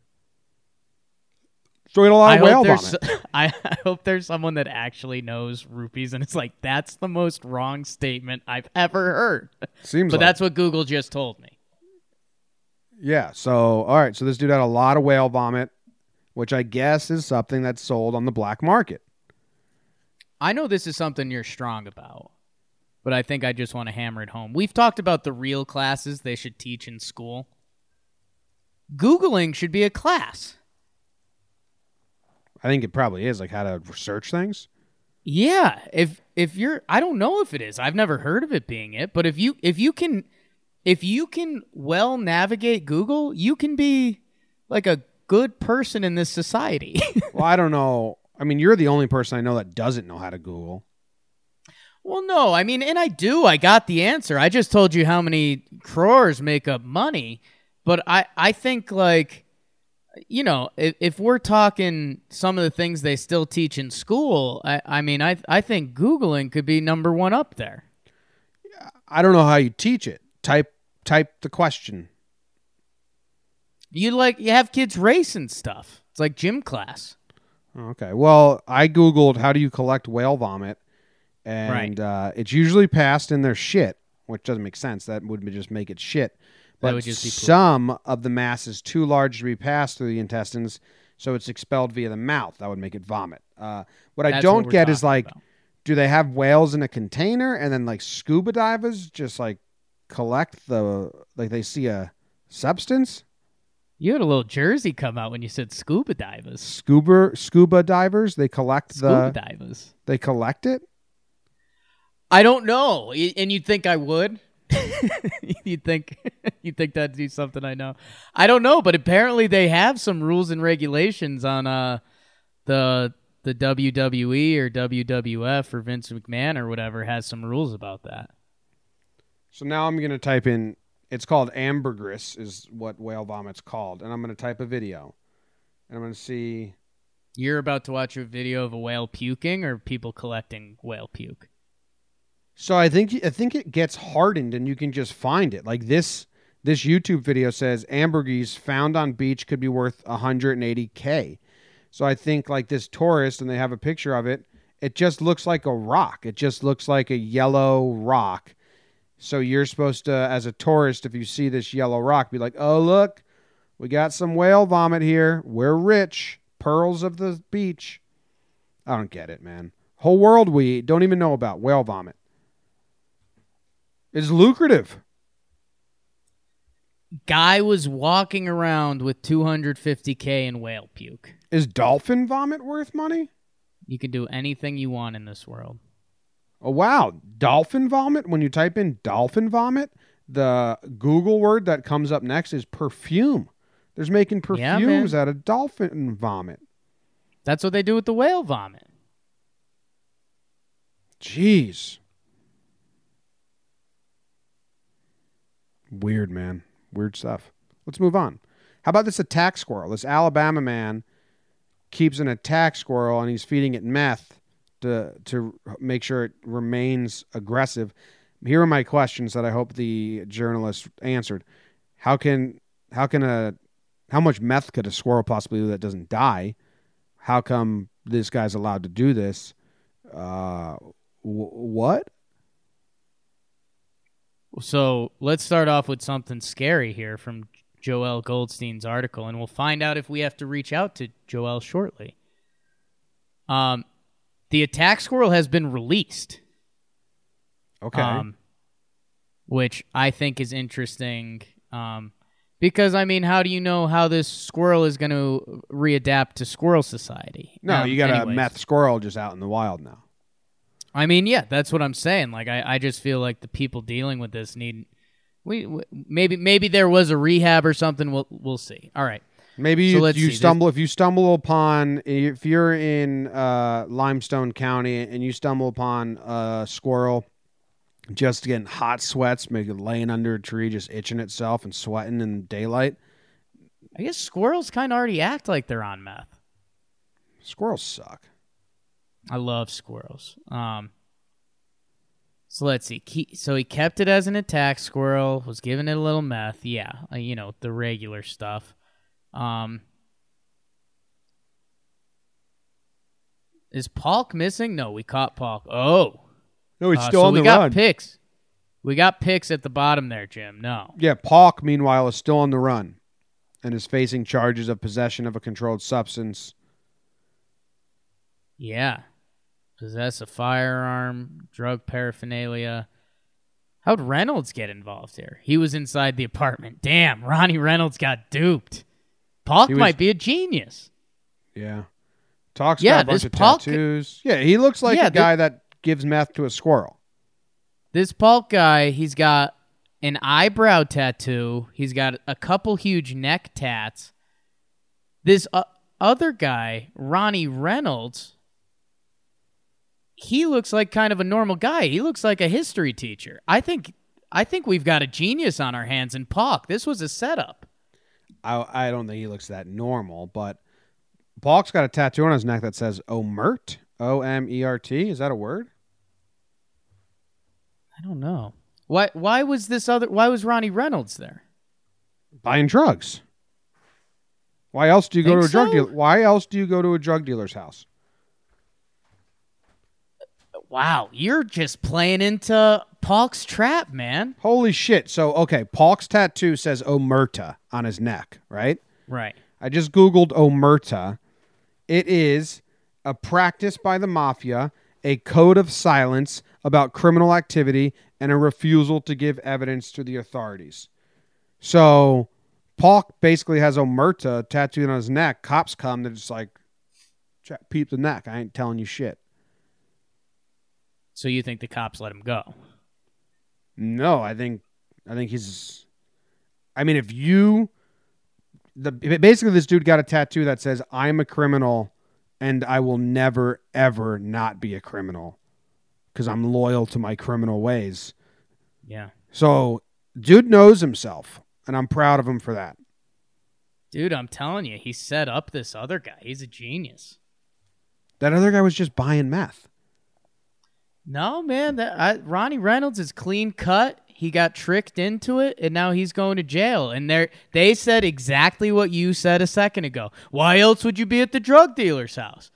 So we had a lot of I whale vomit. So, I, I hope there's someone that actually knows rupees, and it's like, that's the most wrong statement I've ever heard. Seems But like that's it. What Google just told me. Yeah, so, all right, so this dude had a lot of whale vomit, which I guess is something that's sold on the black market. I know this is something you're strong about, but I think I just want to hammer it home. We've talked about the real classes they should teach in school. Googling should be a class. I think it probably is, like how to search things. Yeah, if if you're, I don't know if it is. I've never heard of it being it, but if you if you can if you can well navigate Google, you can be like a good person in this society. Well, I don't know. I mean, you're the only person I know that doesn't know how to Google. Well, no, I mean, and I do. I got the answer. I just told you how many crores make up money. But I, I think, like, you know, if, if we're talking some of the things they still teach in school, I, I mean, I I think Googling could be number one up there. I don't know how you teach it. Type type the question. You, like, you have kids racing stuff. It's like gym class. Okay. Well, I Googled how do you collect whale vomit, and right. uh, it's usually passed in their shit, which doesn't make sense. That would just make it shit. But some of the mass is too large to be passed through the intestines, so it's expelled via the mouth. That would make it vomit. Uh, what I don't get is, like, do they have whales in a container and then, like, scuba divers just, like, collect the, like, they see a substance? You had a little jersey come out when you said scuba divers. Scuba scuba divers, they collect the... Scuba divers. They collect it? I don't know. And you'd think I would. you think you think that'd be something I know? I don't know, but apparently they have some rules and regulations on uh the the W W E or W W F or Vince McMahon or whatever has some rules about that. So now I'm gonna type in. It's called ambergris, is what whale vomit's called, and I'm gonna type a video, and I'm gonna see You're about to watch a video of a whale puking, or people collecting whale puke? So I think I think it gets hardened, and you can just find it. Like this this YouTube video says, ambergris found on beach could be worth one hundred eighty K. So I think like this tourist, and they have a picture of it, it just looks like a rock. It just looks like a yellow rock. So you're supposed to, as a tourist, if you see this yellow rock, be like, oh, look, we got some whale vomit here. We're rich. Pearls of the beach. I don't get it, man. Whole world we don't even know about. Whale vomit is lucrative. Guy was walking around with two hundred fifty K in whale puke. Is dolphin vomit worth money? You can do anything you want in this world. Oh, wow. Dolphin vomit. When you type in dolphin vomit, the Google word that comes up next is perfume. There's making perfumes yeah, out of dolphin vomit. That's what they do with the whale vomit. Jeez. Weird, man. Weird stuff. Let's move on. How about this attack squirrel? This Alabama man keeps an attack squirrel, and he's feeding it meth to to make sure it remains aggressive. Here are my questions that I hope the journalist answered. How can how can a How much meth could a squirrel possibly do that doesn't die? How come this guy's allowed to do this? Uh, wh- what? So let's start off with something scary here from Joel Goldstein's article, and we'll find out if we have to reach out to Joel shortly. Um, the attack squirrel has been released. Okay. Um, which I think is interesting. Um Because, I mean, how do you know how this squirrel is going to readapt to squirrel society? No, um, you got anyways. a meth squirrel just out in the wild now. I mean, yeah, that's what I'm saying. Like, I, I just feel like the people dealing with this need... We, we maybe maybe there was a rehab or something. We'll we'll see. All right. Maybe so you, you stumble if you stumble upon if you're in uh, Limestone County and you stumble upon a squirrel. Just getting hot sweats, maybe laying under a tree, just itching itself and sweating in daylight. I guess squirrels kind of already act like they're on meth. Squirrels suck. I love squirrels. Um, so let's see. So he kept it as an attack squirrel, was giving it a little meth. Yeah, you know, the regular stuff. Um, is Polk missing? No, we caught Polk. Oh. No, he's uh, still so on the run. We got picks. We got picks at the bottom there, Jim. No. Yeah, Polk, meanwhile, is still on the run and is facing charges of possession of a controlled substance. Yeah. Possess a firearm, drug paraphernalia. How'd Reynolds get involved here? He was inside the apartment. Damn, Ronnie Reynolds got duped. Polk was, might be a genius. Yeah. Talks yeah, about a bunch of Polk, tattoos. Yeah, he looks like yeah, a guy that... gives meth to a squirrel. This Polk guy, he's got an eyebrow tattoo. He's got a couple huge neck tats. This uh, other guy, Ronnie Reynolds, he looks like kind of a normal guy. He looks like a history teacher. I think I think we've got a genius on our hands in Polk. This was a setup. I, I don't think he looks that normal, but Polk's got a tattoo on his neck that says Omert. O M E R T? Is that a word? I don't know. Why why was this other why was Ronnie Reynolds there? Buying drugs. Why else do you go Think to a drug so? dealer? Why else do you go to a drug dealer's house? Wow, you're just playing into Polk's trap, man. Holy shit. So, okay, Polk's tattoo says Omerta on his neck, right? Right. I just Googled Omerta. It is a practice by the mafia, a code of silence about criminal activity, and a refusal to give evidence to the authorities. So Polk basically has Omerta tattooed on his neck. Cops come, they're just like, peep the neck. I ain't telling you shit. So you think the cops let him go? No, I think, I think he's, I mean, if you, the basically this dude got a tattoo that says, I'm a criminal, and I will never, ever not be a criminal because I'm loyal to my criminal ways. Yeah. So, dude knows himself, and I'm proud of him for that. Dude, I'm telling you, he set up this other guy. He's a genius. That other guy was just buying meth. No, man. That I, Ronnie Reynolds is clean cut. He got tricked into it, and now he's going to jail. And they they said exactly what you said a second ago. Why else would you be at the drug dealer's house?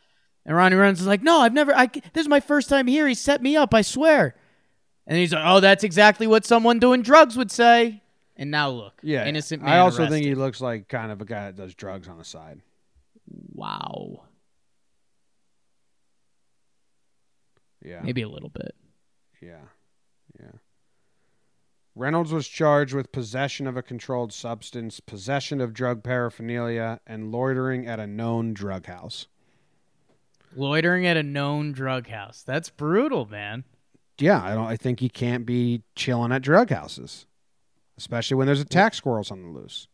And Ronnie Reynolds is like, no, I've never. I, this is my first time here. He set me up, I swear. And he's like, oh, that's exactly what someone doing drugs would say. And now look, yeah, innocent man I also arrested. Think he looks like kind of a guy that does drugs on the side. Wow. Yeah. Maybe a little bit. Yeah. Yeah. Reynolds was charged with possession of a controlled substance, possession of drug paraphernalia, and loitering at a known drug house. Loitering at a known drug house. That's brutal, man. Yeah, I don't I think he can't be chilling at drug houses. Especially when there's attack squirrels on the loose.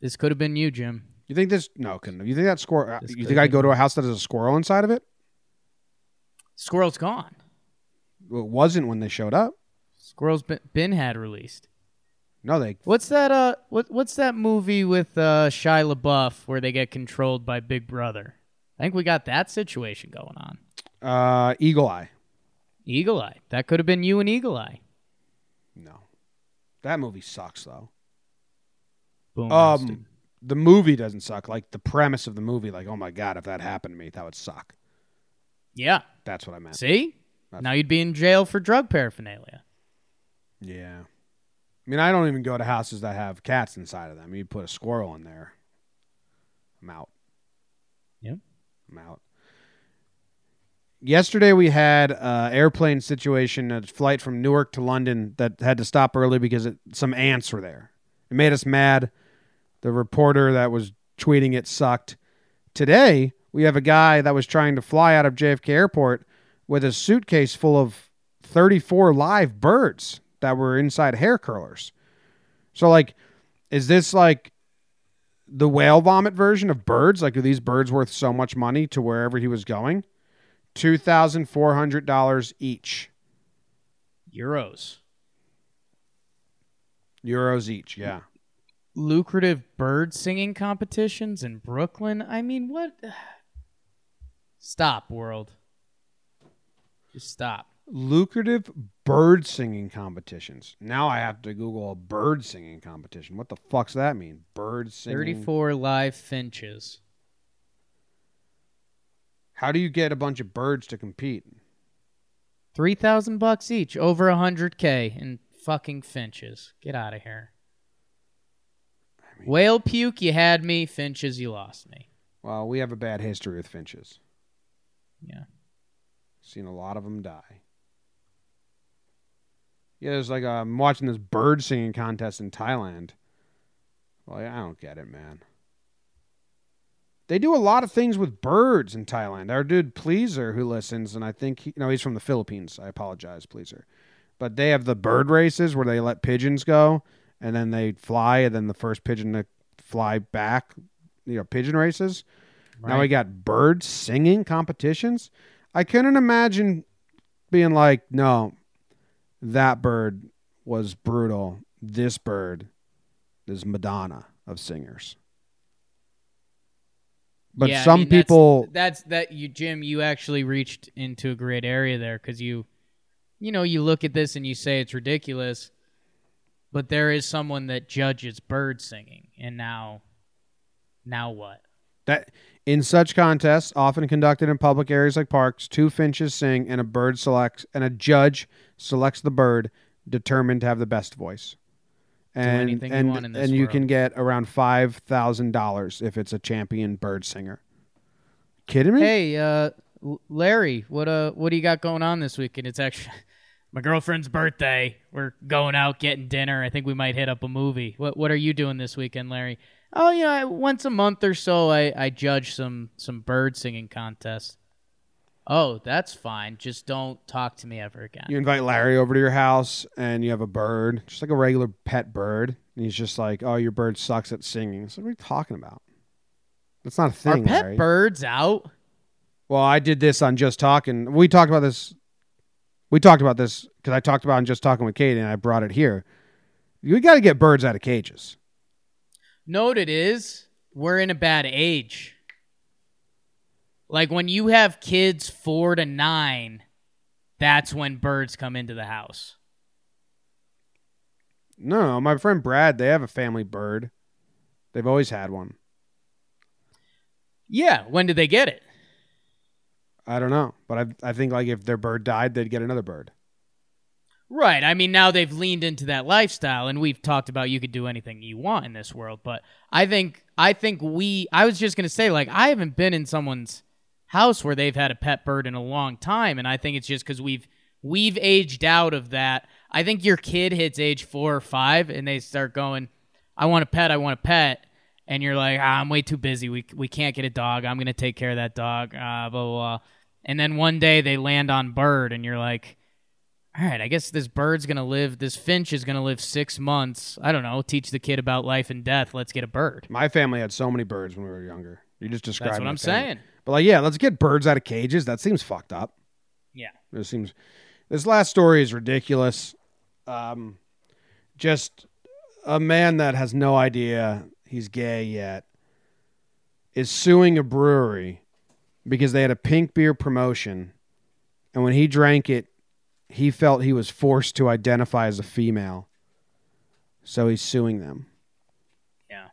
This could have been you, Jim. You think this? No, couldn't have. You think that squirrel? You think I'd go to a house that has a squirrel inside of it? Squirrel's gone. Well, it wasn't when they showed up. Squirrel's been, been had released. No, they. What's that? Uh, what what's that movie with uh Shia LaBeouf where they get controlled by Big Brother? I think we got that situation going on. Uh, Eagle Eye. Eagle Eye. That could have been you and Eagle Eye. No. That movie sucks, though. Boom. Um, the movie doesn't suck. Like, the premise of the movie, like, oh, my God, if that happened to me, that would suck. Yeah. That's what I meant. See? That's now you'd be in jail for drug paraphernalia. Yeah. I mean, I don't even go to houses that have cats inside of them. You put a squirrel in there, I'm out. Yeah. I'm out. Yesterday we had an airplane situation, a flight from Newark to London that had to stop early because it, some ants were there. It made us mad. The reporter that was tweeting it sucked. Today we have a guy that was trying to fly out of J F K Airport with a suitcase full of thirty-four live birds that were inside hair curlers. So, like, is this like the whale vomit version of birds? Like, are these birds worth so much money to wherever he was going? two thousand four hundred dollars each. Euros. Euros each, yeah. Lucrative bird singing competitions in Brooklyn. I mean, what? Stop, world. Just stop. Lucrative bird singing competitions. Now I have to Google a bird singing competition. What the fuck's that mean? Bird singing. thirty-four live finches. How do you get a bunch of birds to compete? Three thousand bucks each, over a hundred k in fucking finches. Get out of here. I mean, whale puke, you had me. Finches, you lost me. Well, we have a bad history with finches. Yeah, seen a lot of them die. Yeah, there's like a, I'm watching this bird singing contest in Thailand. Well, I don't get it, man. They do a lot of things with birds in Thailand. Our dude Pleaser, who listens, and I think he, no, he's from the Philippines. I apologize, Pleaser. But they have the bird races where they let pigeons go, and then they fly, and then the first pigeon to fly back, you know, pigeon races. Right. Now we got bird singing competitions. I couldn't imagine being like, no, that bird was brutal. This bird is Madonna of singers. But yeah, some I mean, people that's, that's that you, Jim, you actually reached into a great area there because you, you know, you look at this and you say it's ridiculous, but there is someone that judges bird singing. And now, now what? That in such contests, often conducted in public areas like parks, two finches sing and a bird selects and a judge selects the bird determined to have the best voice. And, anything and, you want in this and you world. Can get around five thousand dollars if it's a champion bird singer. Kidding me? Hey, uh, Larry, what uh, what do you got going on this weekend? It's actually my girlfriend's birthday. We're going out, getting dinner. I think we might hit up a movie. What What are you doing this weekend, Larry? Oh, yeah, once a month or so, I, I judge some, some bird singing contests. Oh, that's fine. Just don't talk to me ever again. You invite Larry over to your house, and you have a bird, just like a regular pet bird, and he's just like, oh, your bird sucks at singing. It's like, what are you talking about? That's not a thing, Larry. Are pet Larry. birds out? Well, I did this on Just Talking. We talked about this. We talked about this because I talked about it on Just Talking with Katie, and I brought it here. You got to get birds out of cages. know what it is? We're in a bad age. Like, when you have kids four to nine, that's when birds come into the house. No, my friend Brad, they have a family bird. They've always had one. Yeah, when did they get it? I don't know, but I I think like if their bird died, they'd get another bird. Right. I mean, now they've leaned into that lifestyle, and we've talked about you could do anything you want in this world, but I think I think we I was just going to say, like, I haven't been in someone's house where they've had a pet bird in a long time, and I think it's just cuz we've we've aged out of that. I think your kid hits age four or five and they start going, "I want a pet, I want a pet." And you're like, ah, I'm way too busy. We we can't get a dog. I'm going to take care of that dog. Uh, blah, blah, blah. And then one day they land on bird, and you're like, all right, I guess this bird's going to live, this finch is going to live six months. I don't know. Teach the kid about life and death. Let's get a bird. My family had so many birds when we were younger. You just described That's what I'm family. saying. But like, yeah, let's get birds out of cages. That seems fucked up. Yeah. It seems. This last story is ridiculous. Um, just a man that has no idea he's gay yet, is suing a brewery because they had a pink beer promotion, and when he drank it, he felt he was forced to identify as a female. So he's suing them. Yeah.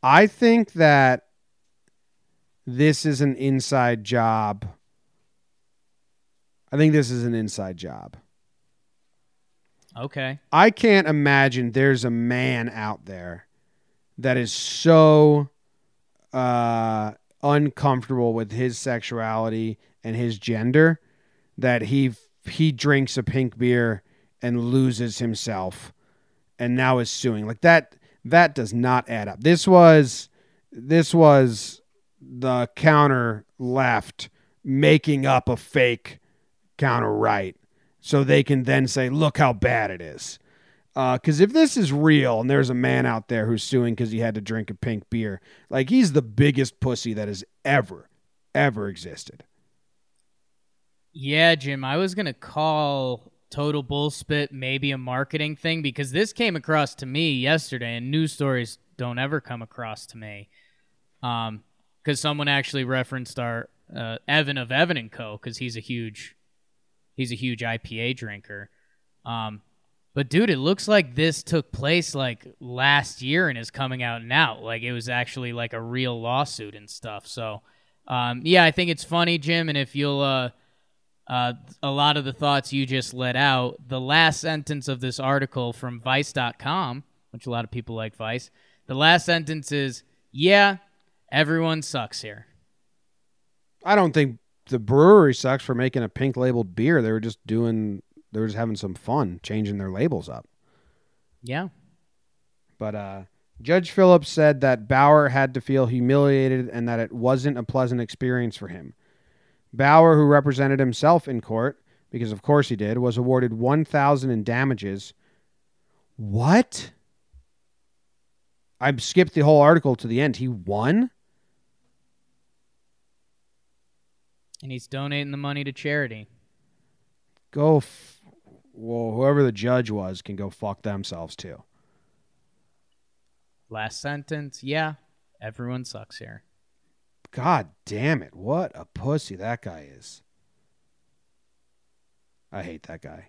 I think that this is an inside job. I think this is an inside job. Okay. I can't imagine there's a man out there that is so uh, uncomfortable with his sexuality and his gender that he he drinks a pink beer and loses himself and now is suing. Like that that does not add up. This was this was the counter left making up a fake counter right so they can then say, look how bad it is. Because uh, if this is real and there's a man out there who's suing because he had to drink a pink beer, like, he's the biggest pussy that has ever, ever existed. Yeah, Jim, I was going to call total bullspit maybe a marketing thing, because this came across to me yesterday, and news stories don't ever come across to me. Um, because someone actually referenced our uh, Evan of Evan and Co, because he's a huge, he's a huge I P A drinker. Um. But, dude, it looks like this took place, like, last year and is coming out now. Like, it was actually, like, a real lawsuit and stuff. So, um, yeah, I think it's funny, Jim, and if you'll uh, – uh, a lot of the thoughts you just let out, the last sentence of this article from Vice dot com, which a lot of people like Vice, the last sentence is, yeah, everyone sucks here. I don't think the brewery sucks for making a pink-labeled beer. They were just doing – they were just having some fun changing their labels up. Yeah. But uh, Judge Phillips said that Bauer had to feel humiliated and that it wasn't a pleasant experience for him. Bauer, who represented himself in court, because of course he did, was awarded one thousand dollars in damages. What? I skipped the whole article to the end. He won? And he's donating the money to charity. Go f- Well, whoever the judge was can go fuck themselves too. Last sentence. Yeah, everyone sucks here. God damn it. What a pussy that guy is. I hate that guy.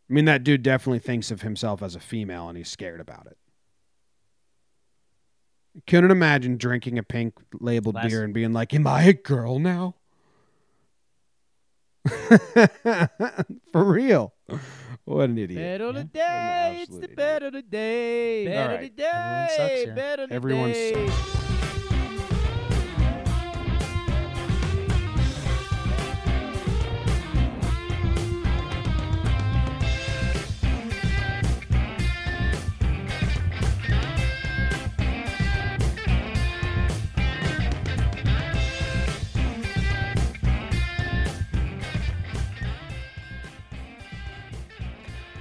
I mean, that dude definitely thinks of himself as a female and he's scared about it. I couldn't imagine drinking a pink labeled Last- beer and being like, am I a girl now? For real. What an idiot. Better the yeah. day. It's the better the day. Better the day. Better the Everyone day. Everyone sucks.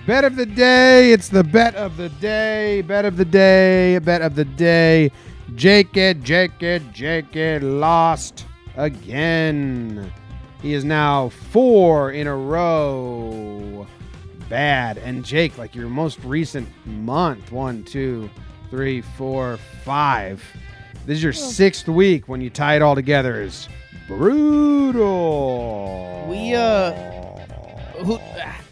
Bet of the day. It's the bet of the day. Bet of the day. Bet of the day. Jake it, Jake it, Jake it lost again. He is now four in a row bad. And Jake, like your most recent month, one, two, three, four, five. This is your sixth week when you tie it all together is brutal. We, uh, who,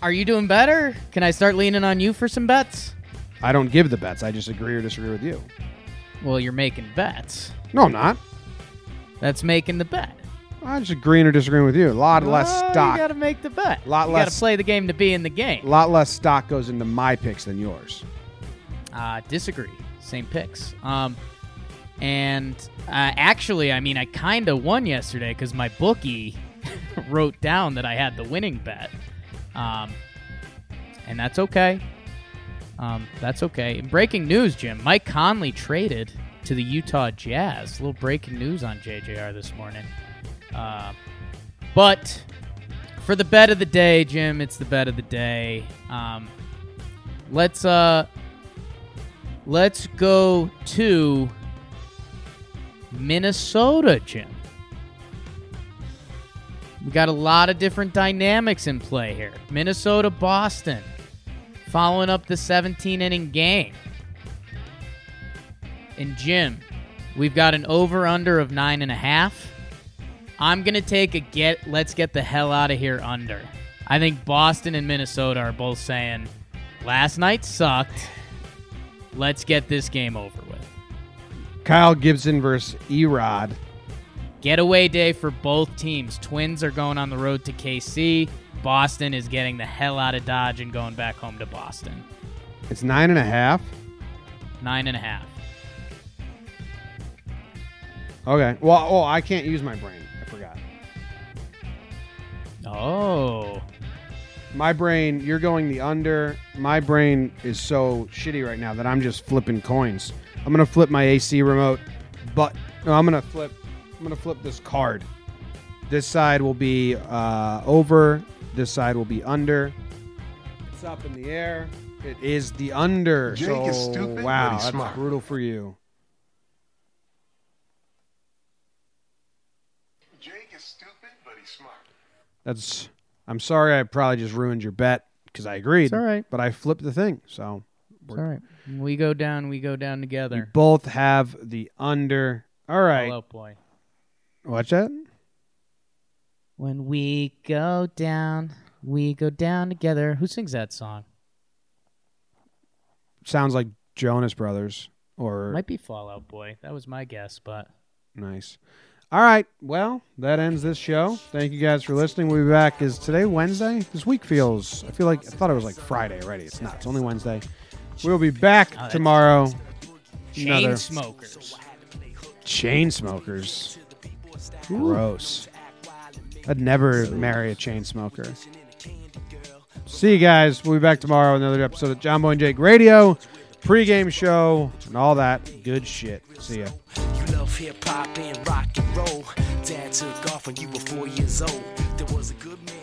are you doing better? Can I start leaning on you for some bets? I don't give the bets. I just agree or disagree with you. Well, you're making bets. No, I'm not. That's making the bet. I'm just agreeing or disagreeing with you. A lot well, less stock. You got to make the bet. A lot you less. Got to play the game to be in the game. A lot less stock goes into my picks than yours. Uh, disagree. Same picks. Um, and uh, actually, I mean, I kind of won yesterday because my bookie wrote down that I had the winning bet. Um, and that's okay. Um, that's okay. And breaking news, Jim. Mike Conley traded to the Utah Jazz. A little breaking news on J J R this morning. Uh, but for the bet of the day, Jim, it's the bet of the day. Um, let's uh, let's go to Minnesota, Jim. We got a lot of different dynamics in play here. Minnesota, Boston, following up the seventeen inning game. And Jim, we've got an over/under of nine and a half. I'm going to take a get, let's get the hell out of here under. I think Boston and Minnesota are both saying, last night sucked. Let's get this game over with. Kyle Gibson versus Erod. Getaway day for both teams. Twins are going on the road to K C. Boston is getting the hell out of Dodge and going back home to Boston. It's nine and a half? Nine and a half. Okay. Well, oh, I can't use my brain. Oh. My brain, you're going the under. My brain is so shitty right now that I'm just flipping coins. I'm going to flip my A C remote, but no, I'm going to flip I'm going to flip this card. This side will be uh, over, this side will be under. It's up in the air. It is the under. Jake so, is stupid. Wow, that's smart. Brutal for you. Jake is stupid, but he's smart. That's. I'm sorry. I probably just ruined your bet because I agreed. It's all right. But I flipped the thing, so we're, it's all right. We go down. We go down together. We both have the under. All right. Hello, boy. Watch that. When we go down, we go down together. Who sings that song? Sounds like Jonas Brothers, or might be Fall Out Boy. That was my guess, but nice. All right, well, that ends this show. Thank you guys for listening. We'll be back. Is today Wednesday? This week feels, I feel like, I thought it was like Friday already. It's not. It's only Wednesday. We'll be back oh, tomorrow. Chain smokers. Chain smokers. Gross. I'd never marry a chain smoker. See you guys. We'll be back tomorrow with another episode of John Boyne Jake Radio, pregame show, and all that good shit. See ya. Hip hop and rock and roll. Dad took off when you were four years old. There was a good man.